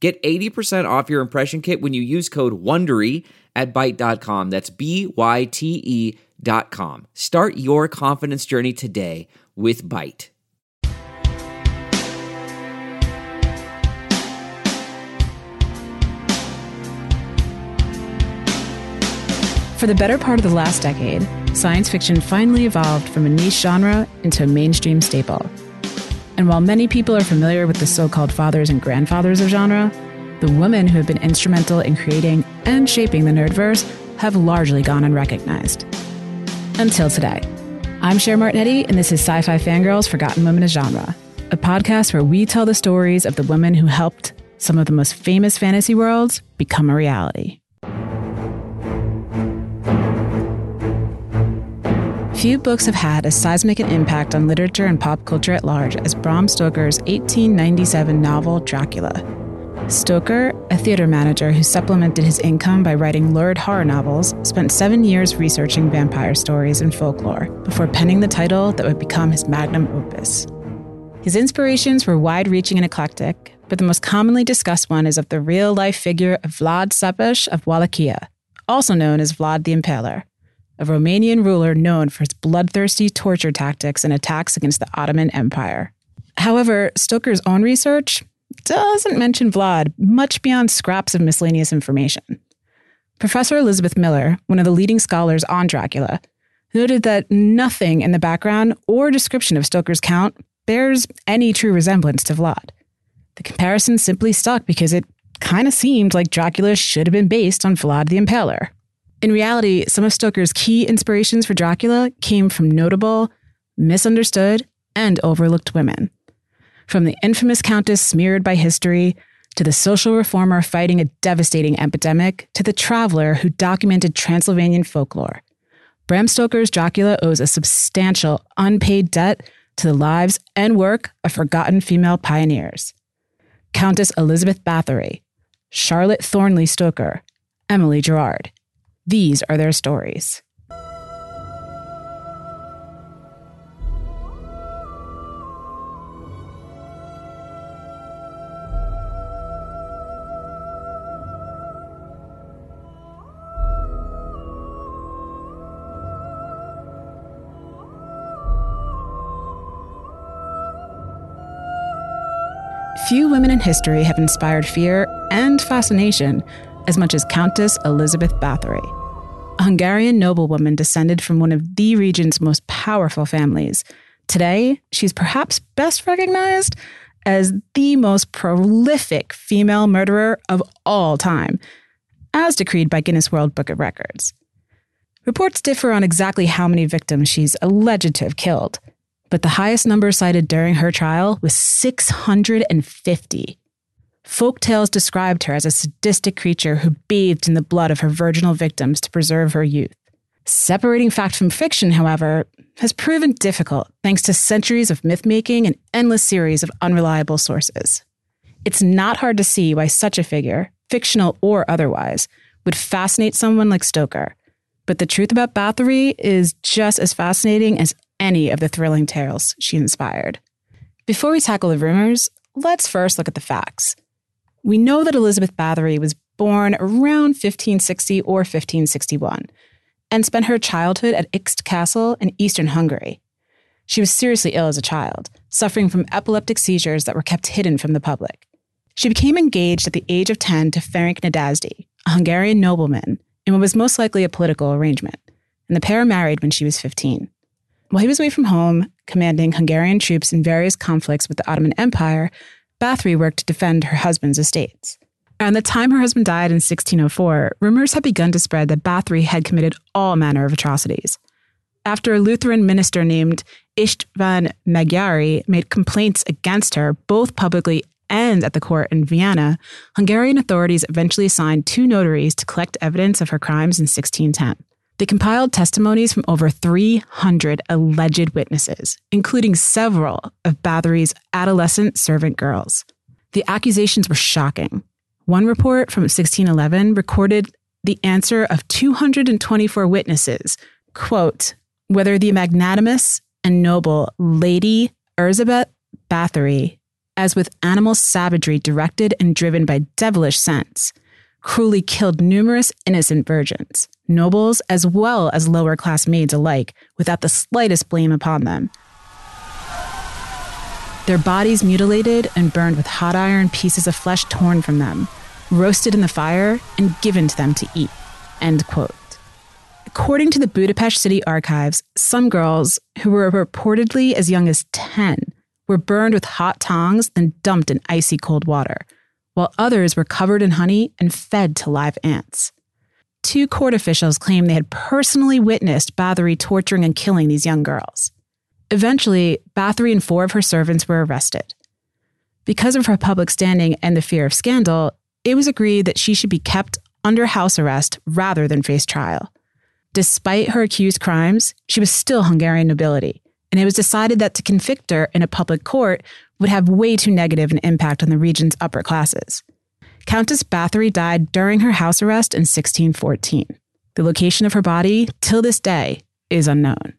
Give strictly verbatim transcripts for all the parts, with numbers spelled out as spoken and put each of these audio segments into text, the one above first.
Get eighty percent off your impression kit when you use code WONDERY at byte dot com. That's B Y T E dot com. Start your confidence journey today with Byte. For the better part of the last decade, science fiction finally evolved from a niche genre into a mainstream staple. And while many people are familiar with the so-called fathers and grandfathers of genre, the women who have been instrumental in creating and shaping the nerdverse have largely gone unrecognized. Until today. I'm Cher Martinetti, and this is Sci-Fi Fangirls Forgotten Women of Genre, a podcast where we tell the stories of the women who helped some of the most famous fantasy worlds become a reality. Few books have had as seismic an impact on literature and pop culture at large as Bram Stoker's eighteen ninety-seven novel, Dracula. Stoker, a theater manager who supplemented his income by writing lurid horror novels, spent seven years researching vampire stories and folklore before penning the title that would become his magnum opus. His inspirations were wide-reaching and eclectic, but the most commonly discussed one is of the real-life figure of Vlad Țepeș of Wallachia, also known as Vlad the Impaler, a Romanian ruler known for his bloodthirsty torture tactics and attacks against the Ottoman Empire. However, Stoker's own research doesn't mention Vlad much beyond scraps of miscellaneous information. Professor Elizabeth Miller, one of the leading scholars on Dracula, noted that nothing in the background or description of Stoker's count bears any true resemblance to Vlad. The comparison simply stuck because it kind of seemed like Dracula should have been based on Vlad the Impaler. In reality, some of Stoker's key inspirations for Dracula came from notable, misunderstood, and overlooked women. From the infamous countess smeared by history, to the social reformer fighting a devastating epidemic, to the traveler who documented Transylvanian folklore, Bram Stoker's Dracula owes a substantial unpaid debt to the lives and work of forgotten female pioneers. Countess Elizabeth Bathory, Charlotte Thornley Stoker, Emily Gerard. These are their stories. Few women in history have inspired fear and fascination as much as Countess Elizabeth Bathory, a Hungarian noblewoman descended from one of the region's most powerful families. Today, she's perhaps best recognized as the most prolific female murderer of all time, as decreed by Guinness World Book of Records. Reports differ on exactly how many victims she's alleged to have killed, but the highest number cited during her trial was six hundred fifty. Folktales described her as a sadistic creature who bathed in the blood of her virginal victims to preserve her youth. Separating fact from fiction, however, has proven difficult thanks to centuries of myth-making and endless series of unreliable sources. It's not hard to see why such a figure, fictional or otherwise, would fascinate someone like Stoker. But the truth about Bathory is just as fascinating as any of the thrilling tales she inspired. Before we tackle the rumors, let's first look at the facts. We know that Elizabeth Bathory was born around fifteen sixty or fifteen sixty-one and spent her childhood at Ixt Castle in eastern Hungary. She was seriously ill as a child, suffering from epileptic seizures that were kept hidden from the public. She became engaged at the age of ten to Ferenc Nádasdy, a Hungarian nobleman, in what was most likely a political arrangement, and the pair married when she was fifteen. While he was away from home, commanding Hungarian troops in various conflicts with the Ottoman Empire, Bathory worked to defend her husband's estates. Around the time her husband died in sixteen oh four, rumors had begun to spread that Bathory had committed all manner of atrocities. After a Lutheran minister named Istvan Magyari made complaints against her both publicly and at the court in Vienna, Hungarian authorities eventually assigned two notaries to collect evidence of her crimes in sixteen ten. They compiled testimonies from over three hundred alleged witnesses, including several of Bathory's adolescent servant girls. The accusations were shocking. One report from sixteen eleven recorded the answer of two hundred twenty-four witnesses, quote, whether the magnanimous and noble Lady Elizabeth Bathory, as with animal savagery directed and driven by devilish sense, cruelly killed numerous innocent virgins, nobles as well as lower-class maids alike, without the slightest blame upon them. Their bodies mutilated and burned with hot iron, pieces of flesh torn from them, roasted in the fire and given to them to eat, end quote. According to the Budapest City Archives, some girls, who were reportedly as young as ten, were burned with hot tongs and dumped in icy cold water, while others were covered in honey and fed to live ants. Two court officials claimed they had personally witnessed Bathory torturing and killing these young girls. Eventually, Bathory and four of her servants were arrested. Because of her public standing and the fear of scandal, it was agreed that she should be kept under house arrest rather than face trial. Despite her accused crimes, she was still Hungarian nobility, and it was decided that to convict her in a public court would have way too negative an impact on the region's upper classes. Countess Bathory died during her house arrest in sixteen fourteen. The location of her body, till this day, is unknown.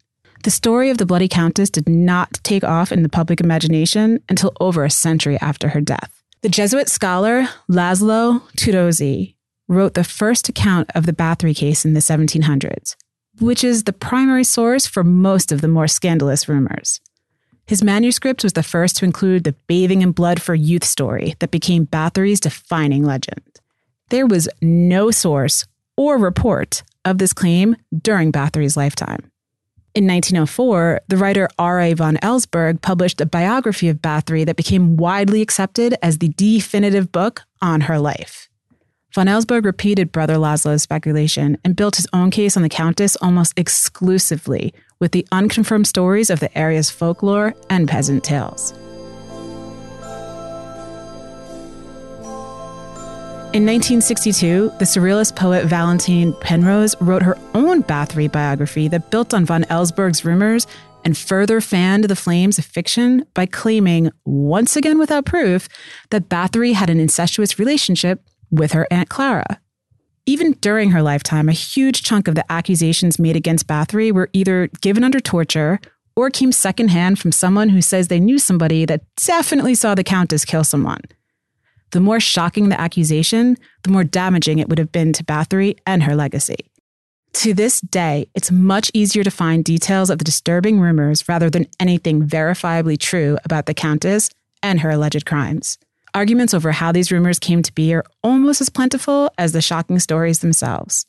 The story of the Bloody Countess did not take off in the public imagination until over a century after her death. The Jesuit scholar Laszlo Tudosi wrote the first account of the Bathory case in the seventeen hundreds, which is the primary source for most of the more scandalous rumors. His manuscript was the first to include the bathing in blood for youth story that became Bathory's defining legend. There was no source or report of this claim during Bathory's lifetime. In nineteen oh four, the writer R. A. von Ellsberg published a biography of Bathory that became widely accepted as the definitive book on her life. Von Ellsberg repeated Brother Laszlo's speculation and built his own case on the Countess almost exclusively with the unconfirmed stories of the area's folklore and peasant tales. In nineteen sixty-two, the surrealist poet Valentine Penrose wrote her own Bathory biography that built on von Ellsberg's rumors and further fanned the flames of fiction by claiming, once again without proof, that Bathory had an incestuous relationship with her Aunt Clara. Even during her lifetime, a huge chunk of the accusations made against Bathory were either given under torture or came secondhand from someone who says they knew somebody that definitely saw the Countess kill someone. The more shocking the accusation, the more damaging it would have been to Bathory and her legacy. To this day, it's much easier to find details of the disturbing rumors rather than anything verifiably true about the Countess and her alleged crimes. Arguments over how these rumors came to be are almost as plentiful as the shocking stories themselves.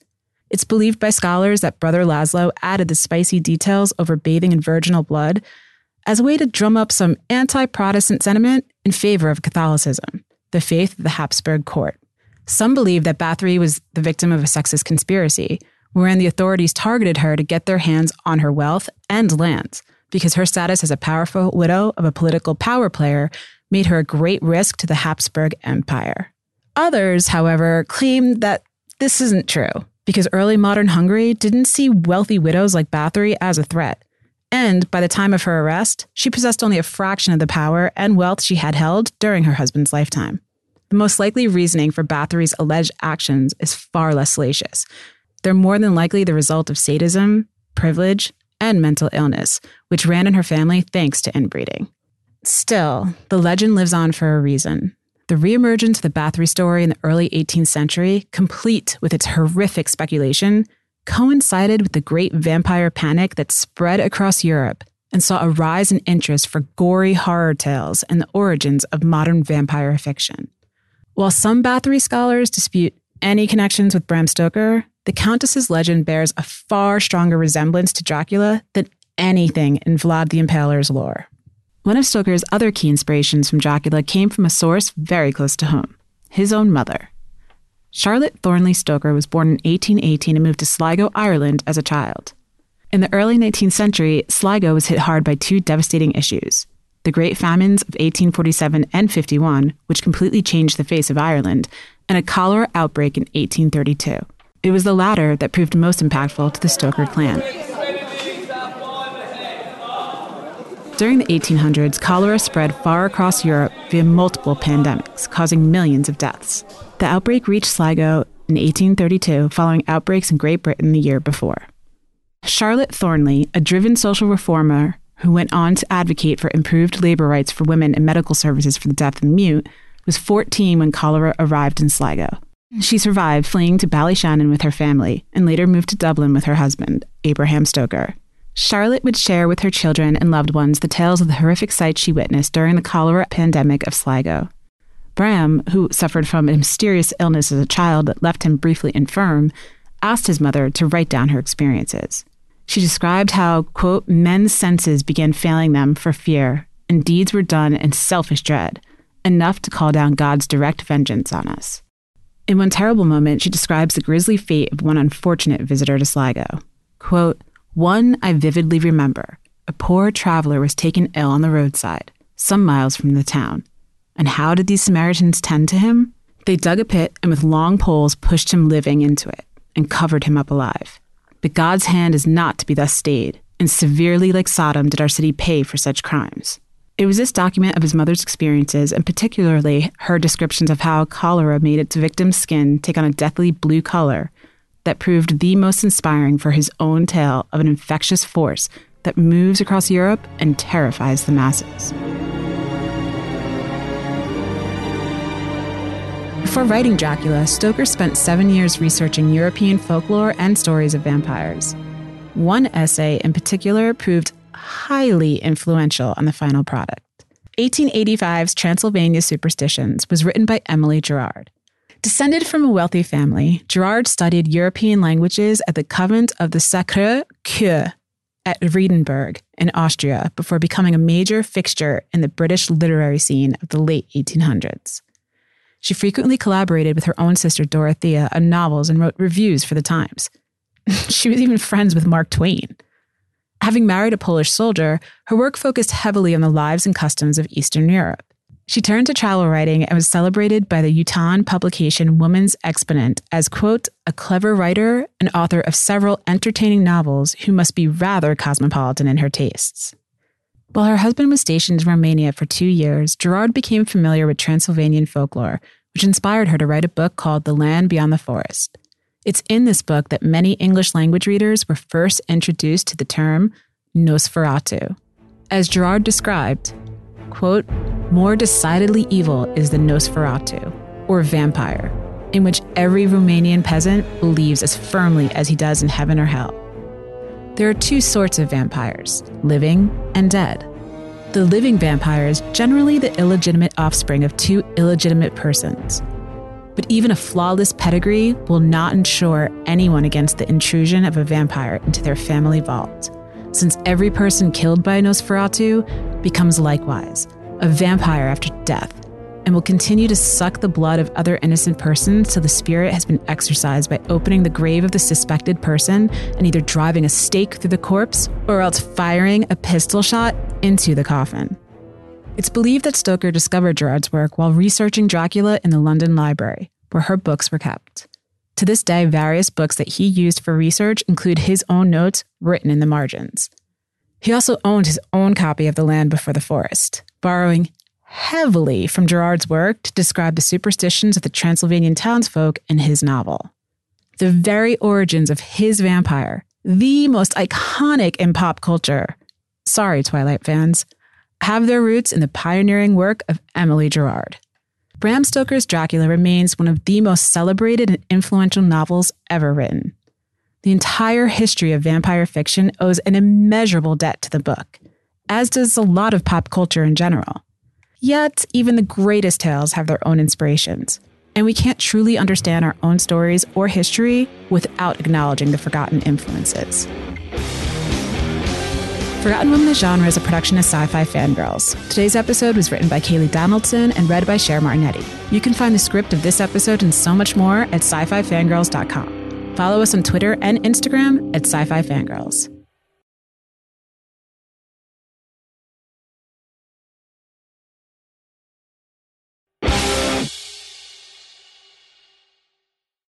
It's believed by scholars that Brother Laszlo added the spicy details over bathing in virginal blood as a way to drum up some anti-Protestant sentiment in favor of Catholicism, the faith of the Habsburg court. Some believe that Bathory was the victim of a sexist conspiracy, wherein the authorities targeted her to get their hands on her wealth and lands, because her status as a powerful widow of a political power player made her a great risk to the Habsburg Empire. Others, however, claim that this isn't true because early modern Hungary didn't see wealthy widows like Bathory as a threat. And by the time of her arrest, she possessed only a fraction of the power and wealth she had held during her husband's lifetime. The most likely reasoning for Bathory's alleged actions is far less salacious. They're more than likely the result of sadism, privilege, and mental illness, which ran in her family thanks to inbreeding. Still, the legend lives on for a reason. The reemergence of the Bathory story in the early eighteenth century, complete with its horrific speculation, coincided with the great vampire panic that spread across Europe and saw a rise in interest for gory horror tales and the origins of modern vampire fiction. While some Bathory scholars dispute any connections with Bram Stoker, the Countess's legend bears a far stronger resemblance to Dracula than anything in Vlad the Impaler's lore. One of Stoker's other key inspirations from Dracula came from a source very close to home, his own mother. Charlotte Thornley Stoker was born in eighteen eighteen and moved to Sligo, Ireland as a child. In the early nineteenth century, Sligo was hit hard by two devastating issues, the Great Famines of eighteen forty-seven and fifty-one, which completely changed the face of Ireland, and a cholera outbreak in eighteen thirty-two. It was the latter that proved most impactful to the Stoker clan. During the eighteen hundreds, cholera spread far across Europe via multiple pandemics, causing millions of deaths. The outbreak reached Sligo in eighteen thirty-two, following outbreaks in Great Britain the year before. Charlotte Thornley, a driven social reformer who went on to advocate for improved labor rights for women and medical services for the deaf and mute, was fourteen when cholera arrived in Sligo. She survived, fleeing to Ballyshannon with her family, and later moved to Dublin with her husband, Abraham Stoker. Charlotte would share with her children and loved ones the tales of the horrific sights she witnessed during the cholera pandemic of Sligo. Bram, who suffered from a mysterious illness as a child that left him briefly infirm, asked his mother to write down her experiences. She described how, quote, men's senses began failing them for fear, and deeds were done in selfish dread, enough to call down God's direct vengeance on us. In one terrible moment, she describes the grisly fate of one unfortunate visitor to Sligo. Quote, one I vividly remember, a poor traveler was taken ill on the roadside, some miles from the town. And how did these Samaritans tend to him? They dug a pit and with long poles pushed him living into it and covered him up alive. But God's hand is not to be thus stayed, and severely like Sodom did our city pay for such crimes. It was this document of his mother's experiences, and particularly her descriptions of how cholera made its victim's skin take on a deathly blue color, that proved the most inspiring for his own tale of an infectious force that moves across Europe and terrifies the masses. Before writing Dracula, Stoker spent seven years researching European folklore and stories of vampires. One essay in particular proved highly influential on the final product. eighteen eighty-five's Transylvania Superstitions was written by Emily Gerard. Descended from a wealthy family, Gerard studied European languages at the Convent of the Sacré-Cœur at Riedenberg in Austria before becoming a major fixture in the British literary scene of the late eighteen hundreds. She frequently collaborated with her own sister Dorothea on novels and wrote reviews for the Times. She was even friends with Mark Twain. Having married a Polish soldier, her work focused heavily on the lives and customs of Eastern Europe. She turned to travel writing and was celebrated by the Utan publication Woman's Exponent as, quote, a clever writer and author of several entertaining novels who must be rather cosmopolitan in her tastes. While her husband was stationed in Romania for two years, Gerard became familiar with Transylvanian folklore, which inspired her to write a book called The Land Beyond the Forest. It's in this book that many English language readers were first introduced to the term Nosferatu. As Gerard described, quote, more decidedly evil is the Nosferatu, or vampire, in which every Romanian peasant believes as firmly as he does in heaven or hell. There are two sorts of vampires, living and dead. The living vampire is generally the illegitimate offspring of two illegitimate persons. But even a flawless pedigree will not ensure anyone against the intrusion of a vampire into their family vault, since every person killed by Nosferatu becomes likewise a vampire after death, and will continue to suck the blood of other innocent persons till the spirit has been exorcised by opening the grave of the suspected person and either driving a stake through the corpse or else firing a pistol shot into the coffin. It's believed that Stoker discovered Gerard's work while researching Dracula in the London Library, where her books were kept. To this day, various books that he used for research include his own notes written in the margins. He also owned his own copy of The Land Before the Forest, borrowing heavily from Gerard's work to describe the superstitions of the Transylvanian townsfolk in his novel. The very origins of his vampire, the most iconic in pop culture, sorry Twilight fans, have their roots in the pioneering work of Emily Gerard. Bram Stoker's Dracula remains one of the most celebrated and influential novels ever written. The entire history of vampire fiction owes an immeasurable debt to the book, as does a lot of pop culture in general. Yet, even the greatest tales have their own inspirations, and we can't truly understand our own stories or history without acknowledging the forgotten influences. Forgotten Women: The Genre is a production of Sci-Fi Fangirls. Today's episode was written by Kaylee Donaldson and read by Cher Martinetti. You can find the script of this episode and so much more at sci fi fangirls dot com. Follow us on Twitter and Instagram at Sci-Fi Fangirls.